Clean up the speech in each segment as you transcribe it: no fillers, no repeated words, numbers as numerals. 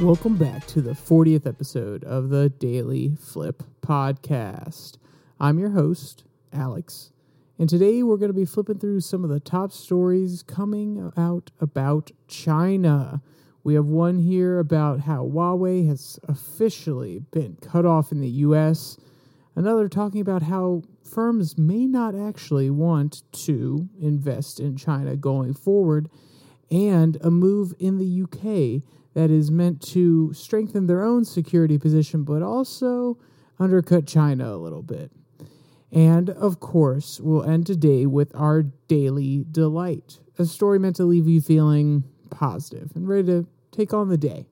Welcome back to the 40th episode of the Daily Flip podcast. I'm your host, Alex, and today we're going to be flipping through some of the top stories coming out about China. We have one here about how Huawei has officially been cut off in the U.S., another talking about how firms may not actually want to invest in China going forward, and a move in the U.K. that is meant to strengthen their own security position, but also undercut China a little bit. And, of course, we'll end today with our Daily Delight, a story meant to leave you feeling positive and ready to take on the day.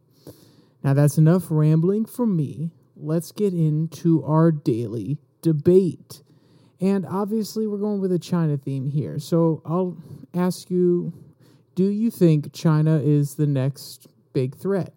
Now, that's enough rambling from me. Let's get into our daily debate. And, obviously, we're going with a China theme here. So, I'll ask you, do you think China is the next big threat?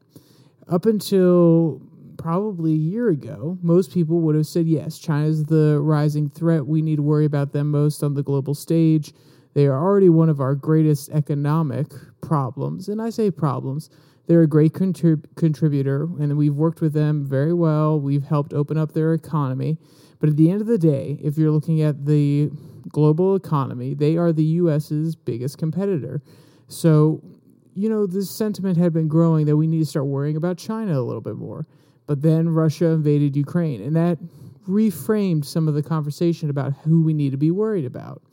Up until probably a year ago, most people would have said yes, China's the rising threat. We need to worry about them most on the global stage. They are already one of our greatest economic problems. And I say problems. They're a great contributor, and we've worked with them very well. We've helped open up their economy. But at the end of the day, if you're looking at the global economy, they are the U.S.'s biggest competitor. So this sentiment had been growing that we need to start worrying about China a little bit more. But then Russia invaded Ukraine, and that reframed some of the conversation about who we need to be worried about.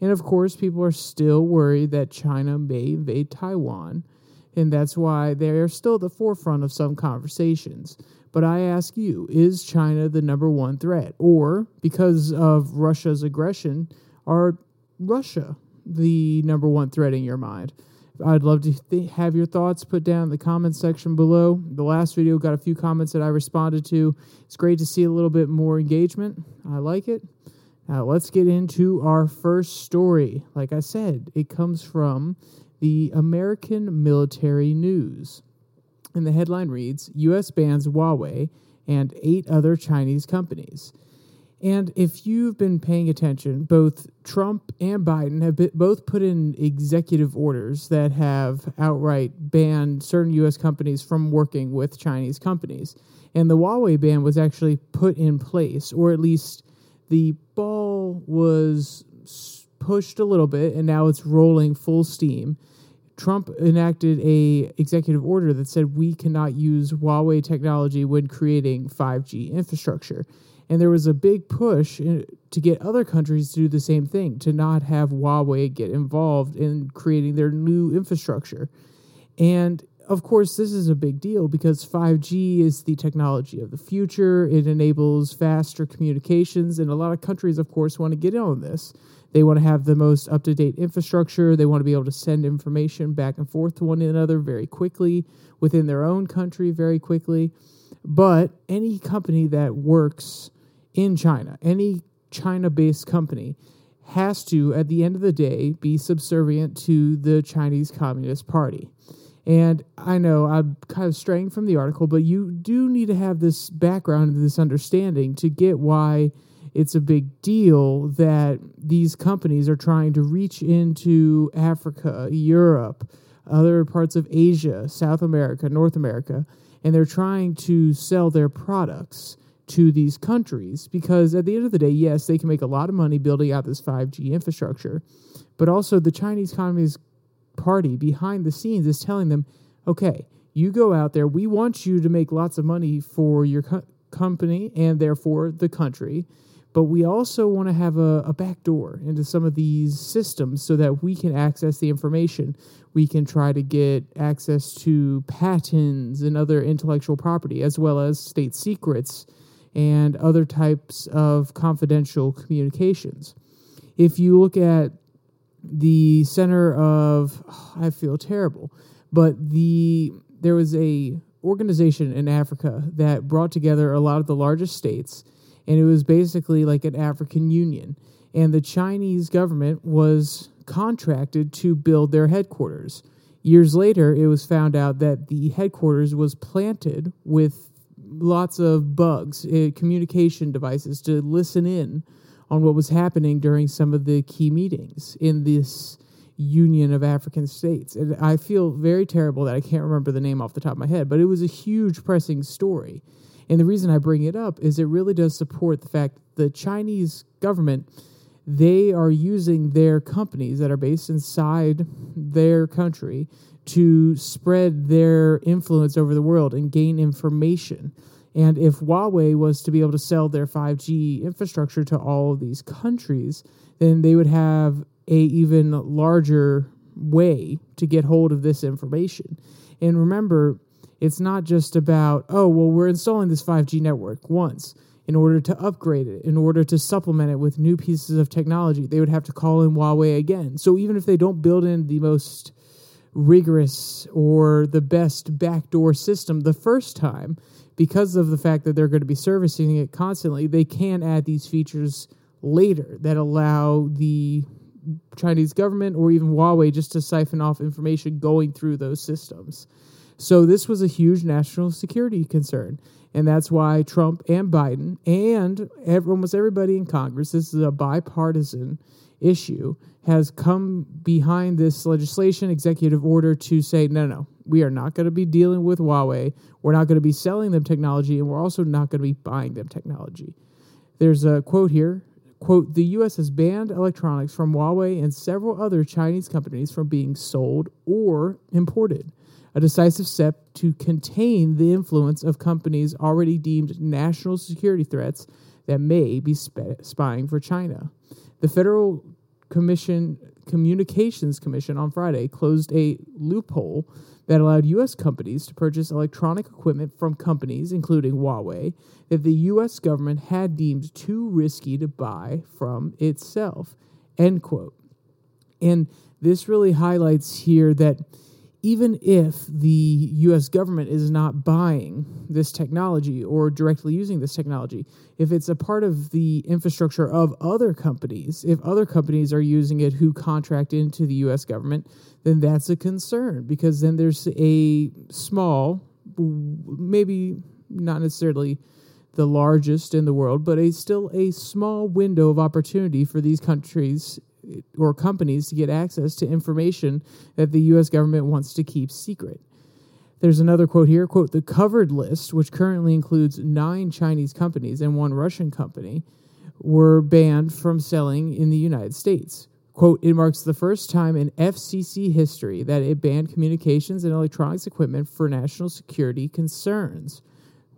And, of course, people are still worried that China may invade Taiwan, and that's why they're still at the forefront of some conversations. But I ask you, is China the number one threat? Or, because of Russia's aggression, are Russia the number one threat in your mind? I'd love to have your thoughts put down in the comments section below. The last video got a few comments that I responded to. It's great to see a little bit more engagement. I like it. Now, let's get into our first story. Like I said, it comes from the American Military News. And the headline reads, U.S. bans Huawei and 8 other Chinese companies. And if you've been paying attention, both Trump and Biden have both put in executive orders that have outright banned certain U.S. companies from working with Chinese companies. And the Huawei ban was actually put in place, or at least the ball was pushed a little bit, and now it's rolling full steam. Trump enacted an executive order that said we cannot use Huawei technology when creating 5G infrastructure. And there was a big push to get other countries to do the same thing, to not have Huawei get involved in creating their new infrastructure. And, of course, this is a big deal because 5G is the technology of the future. It enables faster communications, and a lot of countries, of course, want to get in on this. They want to have the most up-to-date infrastructure. They want to be able to send information back and forth to one another very quickly, within their own country very quickly. But any company that works in China, any China-based company, has to, at the end of the day, be subservient to the Chinese Communist Party. And I know I'm kind of straying from the article, but you do need to have this background and this understanding to get why it's a big deal that these companies are trying to reach into Africa, Europe, other parts of Asia, South America, North America, and they're trying to sell their products to these countries because at the end of the day, yes, they can make a lot of money building out this 5G infrastructure, but also the Chinese Communist Party behind the scenes is telling them, okay, you go out there, we want you to make lots of money for your company and therefore the country, but we also want to have a backdoor into some of these systems so that we can access the information. We can try to get access to patents and other intellectual property, as well as state secrets and other types of confidential communications. If you look at the center of, I feel terrible, but there was a organization in Africa that brought together a lot of the largest states, and it was basically like an African Union. And the Chinese government was contracted to build their headquarters. Years later, it was found out that the headquarters was planted with lots of bugs, communication devices to listen in on what was happening during some of the key meetings in this Union of African States. And I feel very terrible that I can't remember the name off the top of my head, but it was a huge pressing story. And the reason I bring it up is it really does support the fact the Chinese government, they are using their companies that are based inside their country to spread their influence over the world and gain information. And if Huawei was to be able to sell their 5G infrastructure to all of these countries, then they would have a even larger way to get hold of this information. And remember, it's not just about, oh, well, we're installing this 5G network once in order to upgrade it, in order to supplement it with new pieces of technology. They would have to call in Huawei again. So even if they don't build in the most rigorous or the best backdoor system the first time, because of the fact that they're going to be servicing it constantly, they can add these features later that allow the Chinese government or even Huawei just to siphon off information going through those systems. So this was a huge national security concern, and that's why Trump and Biden and almost everybody in Congress, this is a bipartisan issue, has come behind this legislation, executive order to say, no, we are not going to be dealing with Huawei. We're not going to be selling them technology, and we're also not going to be buying them technology. There's a quote here. Quote, the U.S. has banned electronics from Huawei and several other Chinese companies from being sold or imported, a decisive step to contain the influence of companies already deemed national security threats that may be spying for China. The Federal Communications Commission on Friday closed a loophole that allowed U.S. companies to purchase electronic equipment from companies, including Huawei, that the U.S. government had deemed too risky to buy from itself, end quote. And this really highlights here that even if the U.S. government is not buying this technology or directly using this technology, if it's a part of the infrastructure of other companies, if other companies are using it who contract into the U.S. government, then that's a concern, because then there's a small, maybe not necessarily the largest in the world, but still a small window of opportunity for these countries or companies to get access to information that the U.S. government wants to keep secret. There's another quote here, quote, the covered list, which currently includes 9 Chinese companies and 1 Russian company, were banned from selling in the United States. Quote, it marks the first time in FCC history that it banned communications and electronics equipment for national security concerns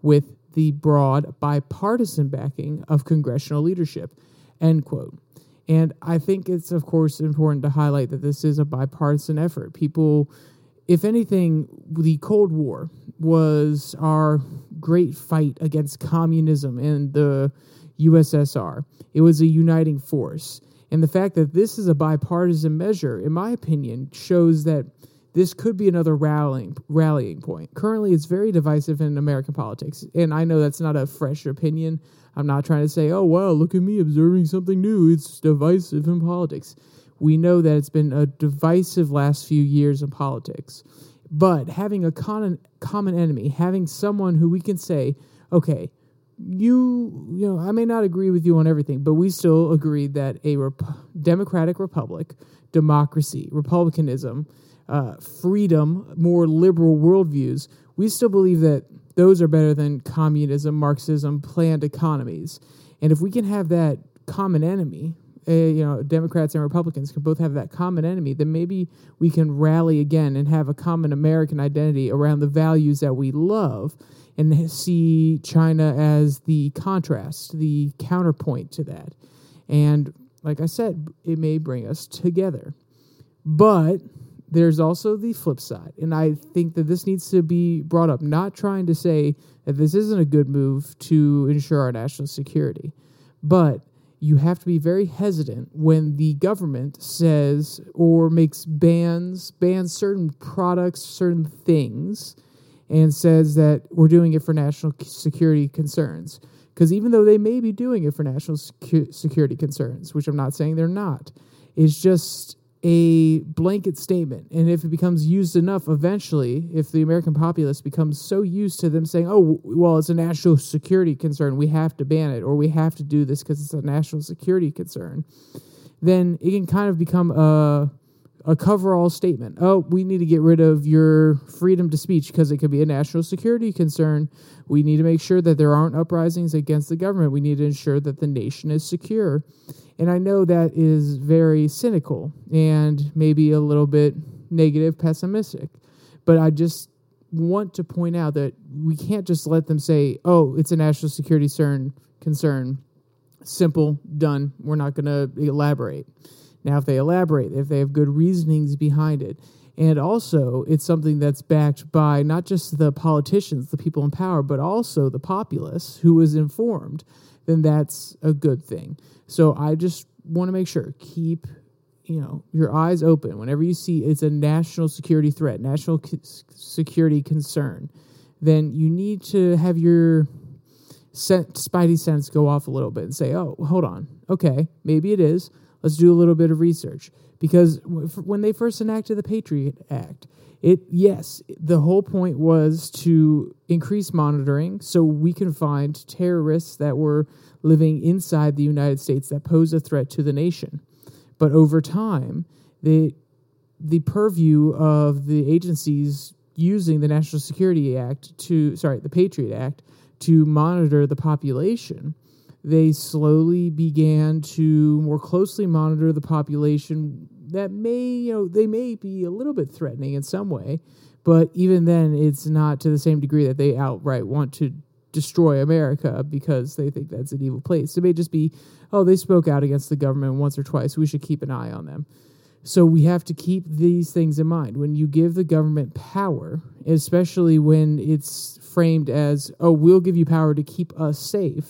with the broad bipartisan backing of congressional leadership, end quote. And I think it's, of course, important to highlight that this is a bipartisan effort. People, if anything, the Cold War was our great fight against communism and the USSR. It was a uniting force. And the fact that this is a bipartisan measure, in my opinion, shows that this could be another rallying point. Currently, it's very divisive in American politics. And I know that's not a fresh opinion. I'm not trying to say, oh, wow, look at me observing something new. It's divisive in politics. We know that it's been a divisive last few years in politics. But having a common enemy, having someone who we can say, okay, you know, I may not agree with you on everything, but we still agree that a democratic republic, democracy, republicanism, freedom, more liberal worldviews, we still believe that those are better than communism, Marxism, planned economies. And if we can have that common enemy, Democrats and Republicans can both have that common enemy, then maybe we can rally again and have a common American identity around the values that we love and see China as the contrast, the counterpoint to that. And like I said, it may bring us together. But there's also the flip side, and I think that this needs to be brought up, not trying to say that this isn't a good move to ensure our national security, but you have to be very hesitant when the government says or makes bans certain products, certain things, and says that we're doing it for national security concerns. Because even though they may be doing it for national security concerns, which I'm not saying they're not, it's just a blanket statement. And if it becomes used enough, eventually, if the American populace becomes so used to them saying, oh, well, it's a national security concern, we have to ban it, or we have to do this because it's a national security concern, then it can kind of become a a coverall statement. Oh, we need to get rid of your freedom to speech because it could be a national security concern. We need to make sure that there aren't uprisings against the government. We need to ensure that the nation is secure. And I know that is very cynical and maybe a little bit negative, pessimistic. But I just want to point out that we can't just let them say, oh, it's a national security concern. Simple, done. We're not going to elaborate. Now, if they elaborate, if they have good reasonings behind it, and also it's something that's backed by not just the politicians, the people in power, but also the populace who is informed, then that's a good thing. So I just want to make sure, keep your eyes open. Whenever you see it's a national security threat, national security concern, then you need to have your spidey sense go off a little bit and say, oh, hold on. Okay, maybe it is. Let's do a little bit of research, because when they first enacted the Patriot Act, the whole point was to increase monitoring so we can find terrorists that were living inside the United States that pose a threat to the nation. But over time, the purview of the agencies using the National Security Act the Patriot Act to monitor the population, they slowly began to more closely monitor the population that may be a little bit threatening in some way, but even then it's not to the same degree that they outright want to destroy America because they think that's an evil place. It may just be, oh, they spoke out against the government once or twice. We should keep an eye on them. So we have to keep these things in mind. When you give the government power, especially when it's framed as, oh, we'll give you power to keep us safe,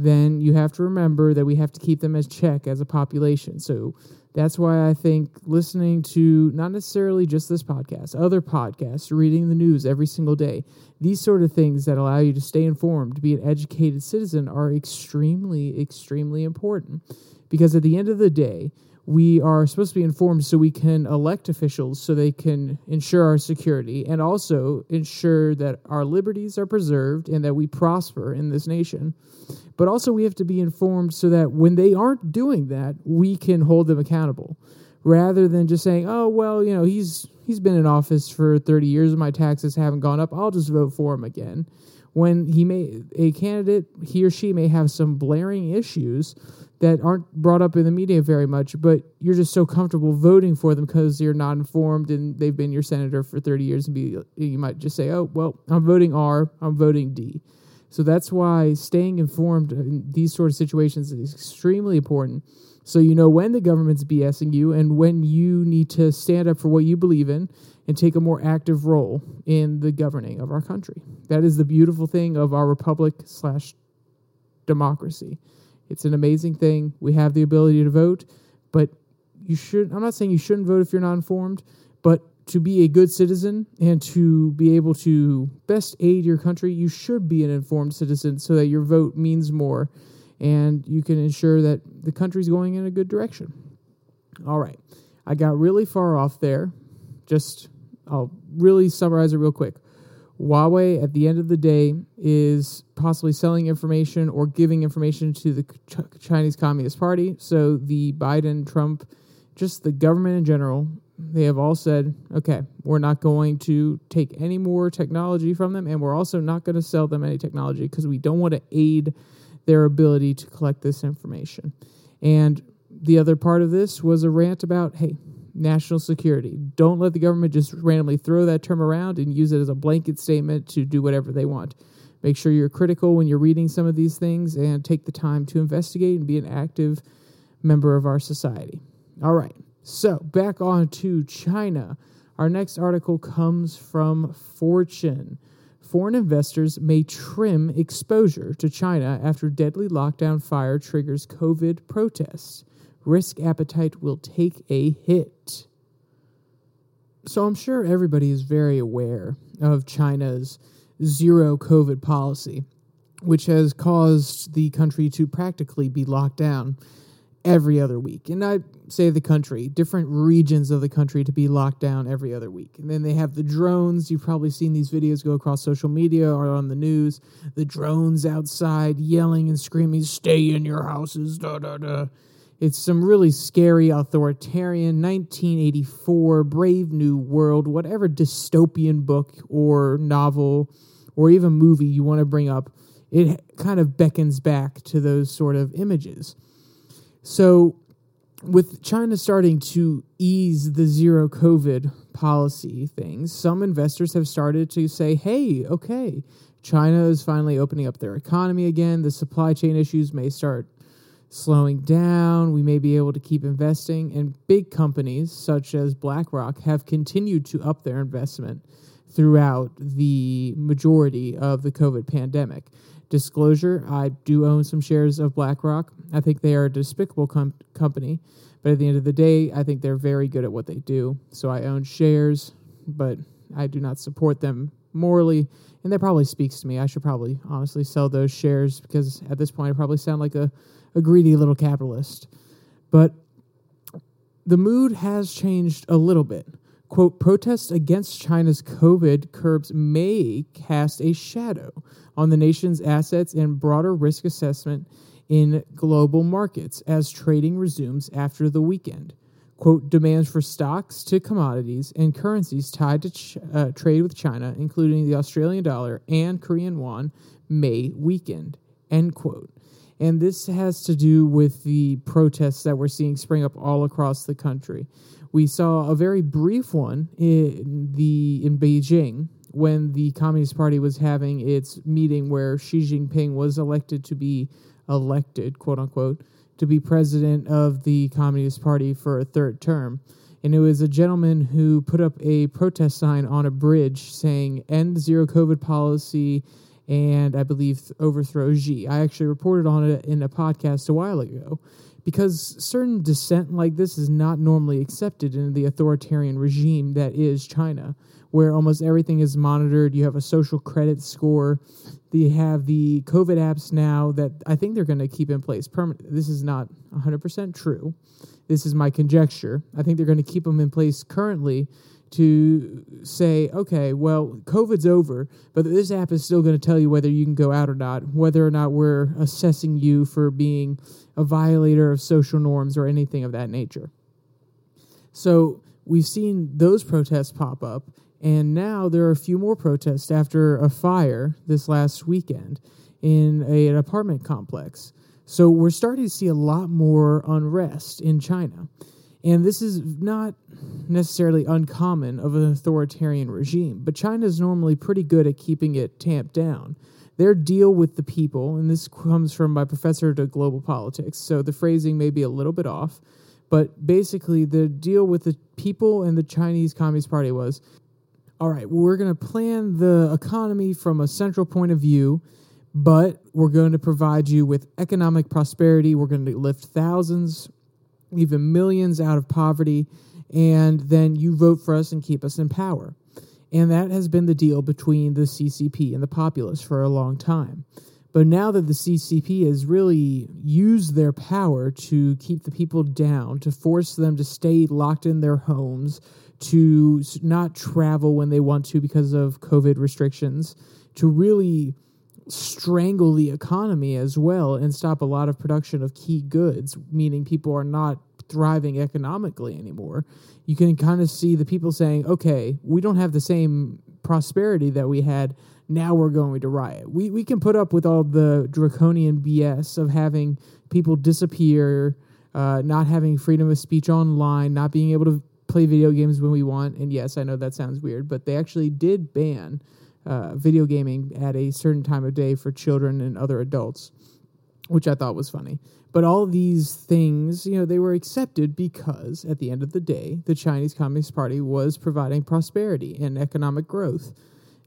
then you have to remember that we have to keep them as check as a population. So that's why I think listening to not necessarily just this podcast, other podcasts, reading the news every single day, these sort of things that allow you to stay informed, to be an educated citizen, are extremely, extremely important. Because at the end of the day, we are supposed to be informed so we can elect officials so they can ensure our security and also ensure that our liberties are preserved and that we prosper in this nation. But also we have to be informed so that when they aren't doing that, we can hold them accountable rather than just saying, oh, well, he's been in office for 30 years and my taxes haven't gone up. I'll just vote for him again. When he or she may have some blaring issues that aren't brought up in the media very much, but you're just so comfortable voting for them because you're not informed and they've been your senator for 30 years, and you might just say, oh, well, I'm voting R, I'm voting D. So that's why staying informed in these sort of situations is extremely important. So you know when the government's BSing you and when you need to stand up for what you believe in and take a more active role in the governing of our country. That is the beautiful thing of our republic/democracy. It's an amazing thing. We have the ability to vote, but I'm not saying you shouldn't vote if you're not informed, but to be a good citizen and to be able to best aid your country, you should be an informed citizen so that your vote means more and you can ensure that the country's going in a good direction. All right. I got really far off there. I'll really summarize it real quick. Huawei, at the end of the day, is possibly selling information or giving information to the Chinese Communist Party. So the Biden, Trump, just the government in general, they have all said, okay, we're not going to take any more technology from them, and we're also not going to sell them any technology because we don't want to aid their ability to collect this information. And the other part of this was a rant about, hey, national security. Don't let the government just randomly throw that term around and use it as a blanket statement to do whatever they want. Make sure you're critical when you're reading some of these things and take the time to investigate and be an active member of our society. All right, so back on to China. Our next article comes from Fortune. Foreign investors may trim exposure to China after deadly lockdown fire triggers COVID protests. Risk appetite will take a hit. So I'm sure everybody is very aware of China's zero COVID policy, which has caused the country to practically be locked down every other week. And I say the country, different regions of the country to be locked down every other week. And then they have the drones. You've probably seen these videos go across social media or on the news. The drones outside yelling and screaming, stay in your houses, da, da, da. It's some really scary, authoritarian, 1984, Brave New World, whatever dystopian book or novel or even movie you want to bring up. It kind of beckons back to those sort of images. So with China starting to ease the zero COVID policy things, some investors have started to say, hey, okay, China is finally opening up their economy again. The supply chain issues may start slowing down, we may be able to keep investing, and big companies such as BlackRock have continued to up their investment throughout the majority of the COVID pandemic. Disclosure, I do own some shares of BlackRock. I think they are a despicable company, but at the end of the day, I think they're very good at what they do. So I own shares, but I do not support them morally, and that probably speaks to me. I should probably honestly sell those shares because at this point I probably sound like a greedy little capitalist. But the mood has changed a little bit. Quote, protests against China's COVID curbs may cast a shadow on the nation's assets and broader risk assessment in global markets as trading resumes after the weekend. Quote, demands for stocks to commodities and currencies tied to trade with China, including the Australian dollar and Korean won, may weaken, end quote. And this has to do with the protests that we're seeing spring up all across the country. We saw a very brief one in Beijing when the Communist Party was having its meeting where Xi Jinping was elected, quote unquote, to be president of the Communist Party for a third term. And it was a gentleman who put up a protest sign on a bridge saying, end the zero COVID policy, and I believe overthrow Xi. I actually reported on it in a podcast a while ago because certain dissent like this is not normally accepted in the authoritarian regime that is China, where almost everything is monitored. You have a social credit score. They have the COVID apps now that I think they're going to keep in place permanently. This is not 100% true. This is my conjecture. I think they're going to keep them in place currently to say, okay, well, COVID's over, but this app is still going to tell you whether you can go out or not, whether or not we're assessing you for being a violator of social norms or anything of that nature. So we've seen those protests pop up, and now there are a few more protests after a fire this last weekend in an apartment complex. So we're starting to see a lot more unrest in China. And this is not necessarily uncommon of an authoritarian regime, but China is normally pretty good at keeping it tamped down. Their deal with the people, and this comes from my professor to global politics, so the phrasing may be a little bit off, but basically the deal with the people and the Chinese Communist Party was, all right, we're going to plan the economy from a central point of view, but we're going to provide you with economic prosperity. We're going to lift thousands, even millions out of poverty, and then you vote for us and keep us in power. And that has been the deal between the CCP and the populace for a long time. But now that the CCP has really used their power to keep the people down, to force them to stay locked in their homes, to not travel when they want to because of COVID restrictions, to really strangle the economy as well and stop a lot of production of key goods, meaning people are not thriving economically anymore. You can kind of see the people saying, okay, we don't have the same prosperity that we had. Now we're going to riot. We can put up with all the draconian BS of having people disappear, not having freedom of speech online, not being able to play video games when we want. And yes, I know that sounds weird, but they actually did ban video gaming at a certain time of day for children and other adults, which I thought was funny. But all these things, they were accepted because at the end of the day, the Chinese Communist Party was providing prosperity and economic growth.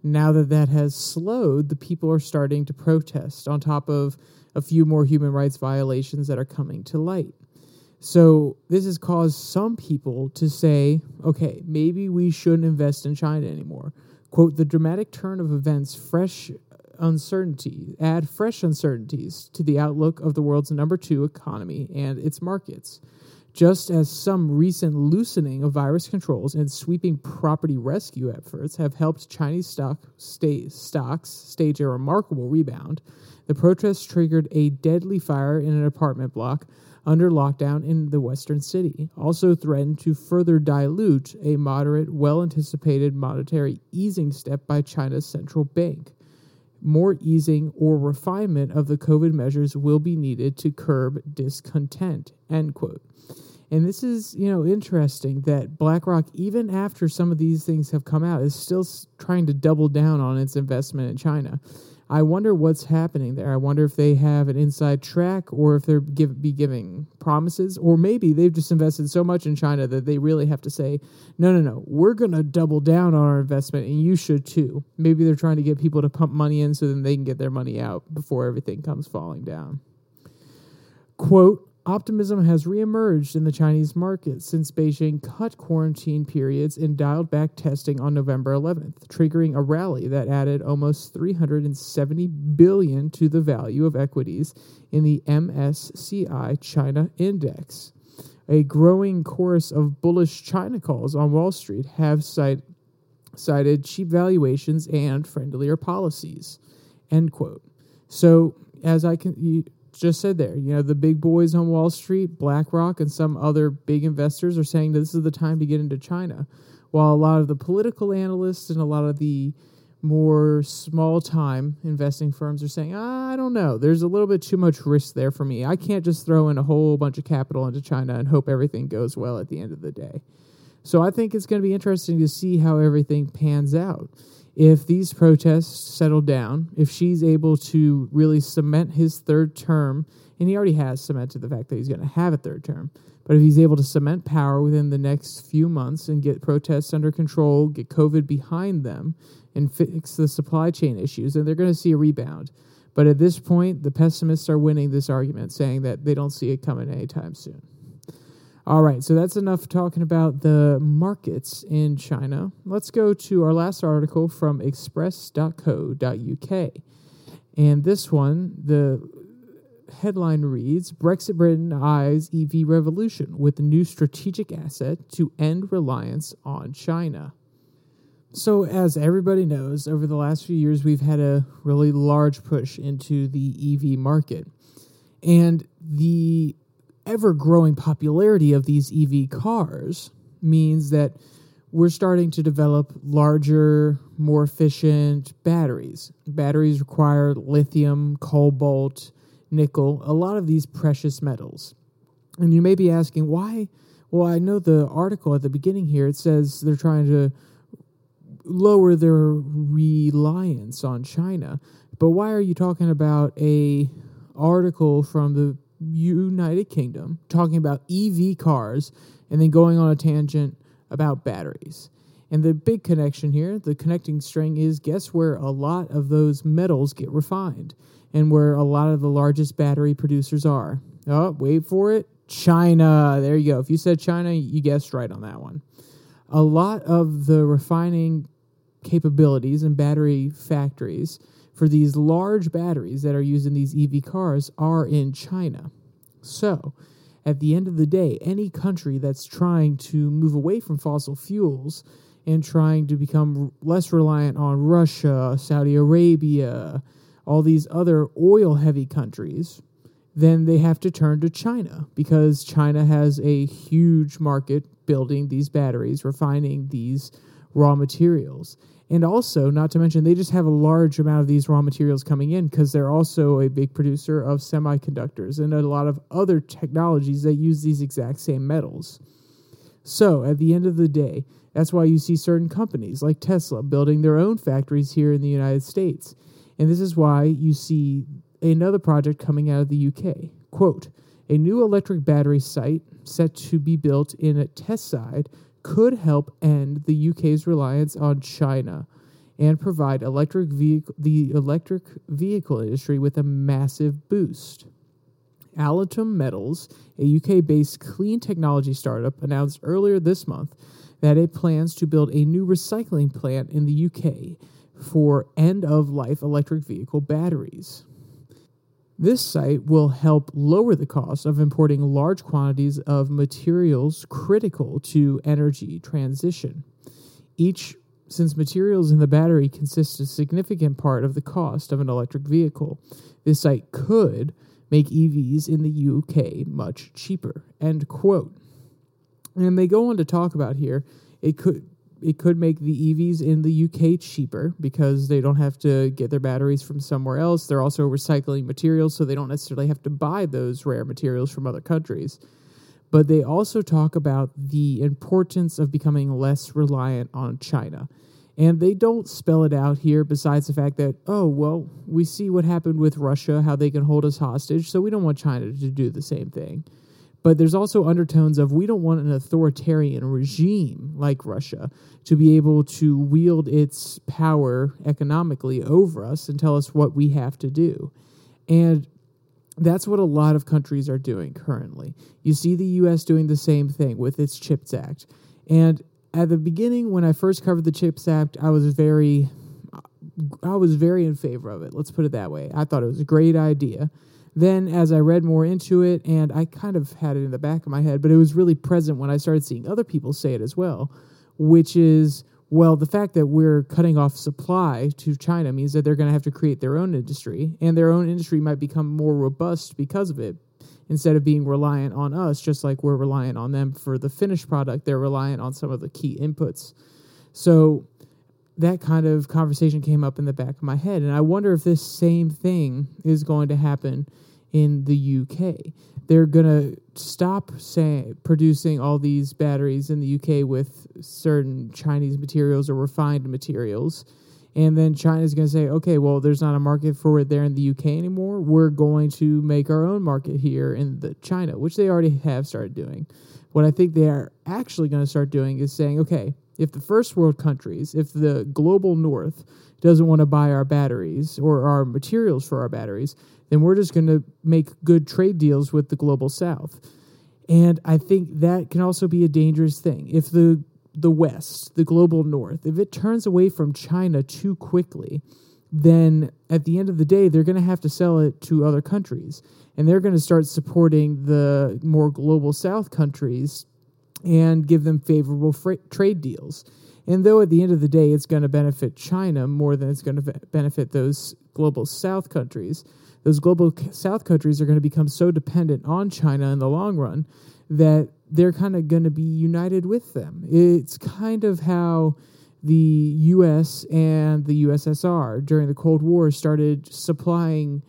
Now that has slowed, the people are starting to protest on top of a few more human rights violations that are coming to light. So this has caused some people to say, okay, maybe we shouldn't invest in China anymore. Quote, the dramatic turn of events add fresh uncertainties to the outlook of the world's number 2 economy and its markets. Just as some recent loosening of virus controls and sweeping property rescue efforts have helped Chinese stocks stage a remarkable rebound, the protests triggered a deadly fire in an apartment block under lockdown in the western city, also threatened to further dilute a moderate, well-anticipated monetary easing step by China's central bank. More easing or refinement of the COVID measures will be needed to curb discontent, end quote. And this is, interesting that BlackRock, even after some of these things have come out, is still trying to double down on its investment in China. I wonder what's happening there. I wonder if they have an inside track or if they're giving promises, or maybe they've just invested so much in China that they really have to say, no, we're going to double down on our investment and you should too. Maybe they're trying to get people to pump money in so then they can get their money out before everything comes falling down. Quote, optimism has reemerged in the Chinese market since Beijing cut quarantine periods and dialed back testing on November 11th, triggering a rally that added almost $370 billion to the value of equities in the MSCI China Index. A growing chorus of bullish China calls on Wall Street have cited cheap valuations and friendlier policies, end quote. So, as I can... just said there, the big boys on Wall Street, BlackRock, and some other big investors are saying that this is the time to get into China, while a lot of the political analysts and a lot of the more small-time investing firms are saying, I don't know, there's a little bit too much risk there for me. I can't just throw in a whole bunch of capital into China and hope everything goes well at the end of the day. So I think it's going to be interesting to see how everything pans out. If these protests settle down, if Xi's able to really cement his third term, and he already has cemented the fact that he's going to have a third term, but if he's able to cement power within the next few months and get protests under control, get COVID behind them, and fix the supply chain issues, then they're going to see a rebound. But at this point, the pessimists are winning this argument, saying that they don't see it coming anytime soon. All right, so that's enough talking about the markets in China. Let's go to our last article from express.co.uk. And this one, the headline reads, Brexit Britain eyes EV revolution with new strategic asset to end reliance on China. So as everybody knows, over the last few years, we've had a really large push into the EV market. And the ever-growing popularity of these EV cars means that we're starting to develop larger, more efficient batteries. Batteries require lithium, cobalt, nickel, a lot of these precious metals. And you may be asking, why? Well, I know the article at the beginning here, it says they're trying to lower their reliance on China. But why are you talking about a article from the United Kingdom talking about EV cars and then going on a tangent about batteries? And the big connection here, the connecting string, is guess where a lot of those metals get refined and where a lot of the largest battery producers are? Oh, wait for it. China. There you go. If you said China, you guessed right on that one. A lot of the refining capabilities and battery factories for these large batteries that are used in these EV cars are in China. So, at the end of the day, any country that's trying to move away from fossil fuels and trying to become less reliant on Russia, Saudi Arabia, all these other oil-heavy countries, then they have to turn to China because China has a huge market building these batteries, refining these raw materials. And also, not to mention, they just have a large amount of these raw materials coming in because they're also a big producer of semiconductors and a lot of other technologies that use these exact same metals. So, at the end of the day, that's why you see certain companies like Tesla building their own factories here in the United States. And this is why you see another project coming out of the UK. Quote, a new electric battery site set to be built in a Teesside could help end the UK's reliance on China and provide the electric vehicle industry with a massive boost. Alatom Metals, a UK-based clean technology startup, announced earlier this month that it plans to build a new recycling plant in the UK for end-of-life electric vehicle batteries. This site will help lower the cost of importing large quantities of materials critical to energy transition. Since materials in the battery consist a significant part of the cost of an electric vehicle, this site could make EVs in the UK much cheaper, end quote. And they go on to talk about here, it could make the EVs in the UK cheaper because they don't have to get their batteries from somewhere else. They're also recycling materials, so they don't necessarily have to buy those rare materials from other countries. But they also talk about the importance of becoming less reliant on China. And they don't spell it out here besides the fact that, oh, well, we see what happened with Russia, how they can hold us hostage, so we don't want China to do the same thing. But there's also undertones of we don't want an authoritarian regime like Russia to be able to wield its power economically over us and tell us what we have to do. And that's what a lot of countries are doing currently. You see the U.S. doing the same thing with its CHIPS Act. And at the beginning, when I first covered the CHIPS Act, I was very in favor of it. Let's put it that way. I thought it was a great idea. Then as I read more into it, and I kind of had it in the back of my head, but it was really present when I started seeing other people say it as well, which is, well, the fact that we're cutting off supply to China means that they're going to have to create their own industry, and their own industry might become more robust because of it. Instead of being reliant on us, just like we're reliant on them for the finished product, they're reliant on some of the key inputs. So that kind of conversation came up in the back of my head, and I wonder if this same thing is going to happen in the UK. They're going to stop producing all these batteries in the UK with certain Chinese materials or refined materials, and then China's going to say, okay, well, there's not a market for it there in the UK anymore. We're going to make our own market here in China, which they already have started doing. What I think they are actually going to start doing is saying, okay, if the first world countries, if the global north doesn't want to buy our batteries or our materials for our batteries, then we're just going to make good trade deals with the global south. And I think that can also be a dangerous thing. If the west, the global north, if it turns away from China too quickly, then at the end of the day, they're going to have to sell it to other countries. And they're going to start supporting the more global south countries and give them favorable trade deals. And though at the end of the day it's going to benefit China more than it's going to benefit those global south countries, those global south countries are going to become so dependent on China in the long run that they're kind of going to be united with them. It's kind of how the U.S. and the USSR during the Cold War started supplying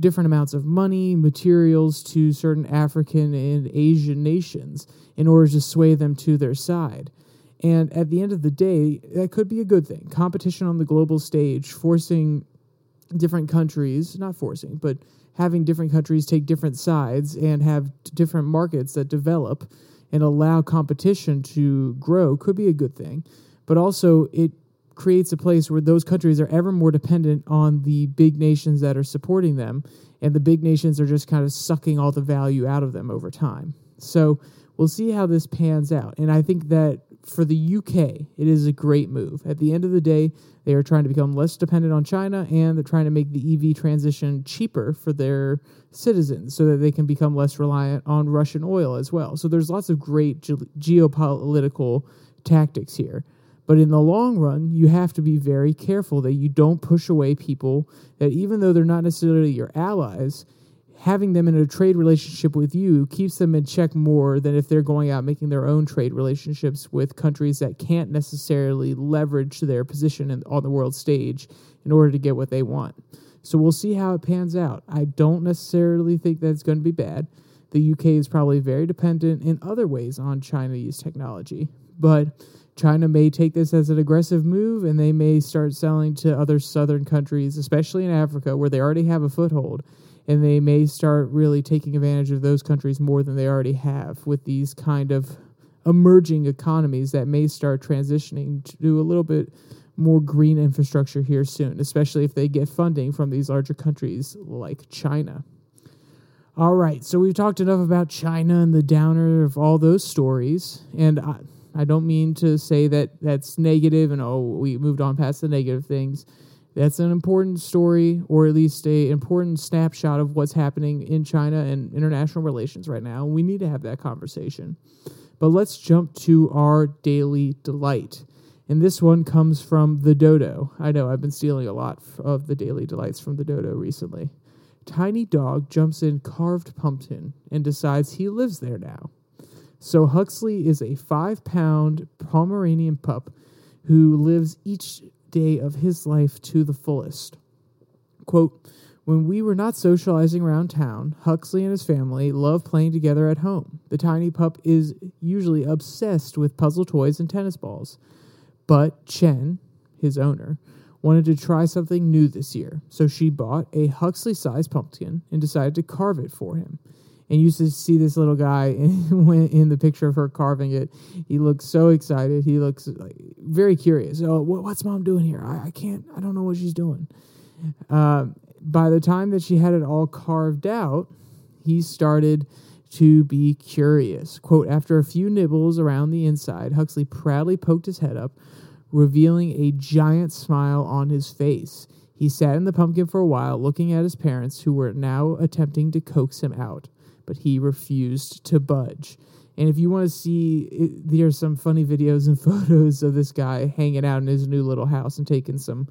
different amounts of money, materials to certain African and Asian nations in order to sway them to their side. And at the end of the day, that could be a good thing. Competition on the global stage, forcing different countries, not forcing, but having different countries take different sides and have different markets that develop and allow competition to grow could be a good thing. But also it creates a place where those countries are ever more dependent on the big nations that are supporting them, and the big nations are just kind of sucking all the value out of them over time. So we'll see how this pans out. And I think that for the UK, it is a great move. At the end of the day, they are trying to become less dependent on China, and they're trying to make the EV transition cheaper for their citizens so that they can become less reliant on Russian oil as well. So there's lots of great geopolitical tactics here. But in the long run, you have to be very careful that you don't push away people that, even though they're not necessarily your allies, having them in a trade relationship with you keeps them in check more than if they're going out making their own trade relationships with countries that can't necessarily leverage their position on the world stage in order to get what they want. So we'll see how it pans out. I don't necessarily think that's going to be bad. The UK is probably very dependent in other ways on Chinese technology, but China may take this as an aggressive move, and they may start selling to other southern countries, especially in Africa, where they already have a foothold, and they may start really taking advantage of those countries more than they already have with these kind of emerging economies that may start transitioning to a little bit more green infrastructure here soon, especially if they get funding from these larger countries like China. All right, so we've talked enough about China and the downer of all those stories, and I don't mean to say that that's negative and, oh, we moved on past the negative things. That's an important story, or at least an important snapshot of what's happening in China and international relations right now. We need to have that conversation. But let's jump to our daily delight. And this one comes from the Dodo. I know I've been stealing a lot of the daily delights from the Dodo recently. Tiny dog jumps in carved pumpkin and decides he lives there now. So Huxley is a 5-pound Pomeranian pup who lives each day of his life to the fullest. Quote, when we were not socializing around town, Huxley and his family love playing together at home. The tiny pup is usually obsessed with puzzle toys and tennis balls. But Chen, his owner, wanted to try something new this year, so she bought a Huxley-sized pumpkin and decided to carve it for him. And you see this little guy in the picture of her carving it. He looks so excited. He looks very curious. Oh, what's Mom doing here? I don't know what she's doing. By the time that she had it all carved out, he started to be curious. Quote, after a few nibbles around the inside, Huxley proudly poked his head up, revealing a giant smile on his face. He sat in the pumpkin for a while, looking at his parents, who were now attempting to coax him out. But he refused to budge. And if you want to see, there are some funny videos and photos of this guy hanging out in his new little house and taking some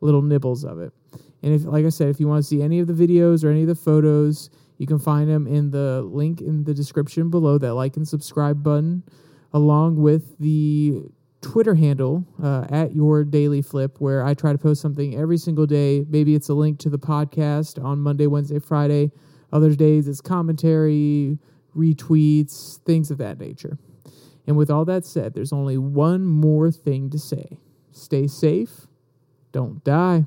little nibbles of it. And if, like I said, if you want to see any of the videos or any of the photos, you can find them in the link in the description below, that like and subscribe button, along with the Twitter handle, at your daily flip, where I try to post something every single day. Maybe it's a link to the podcast on Monday, Wednesday, Friday. Other days, it's commentary, retweets, things of that nature. And with all that said, there's only one more thing to say. Stay safe. Don't die.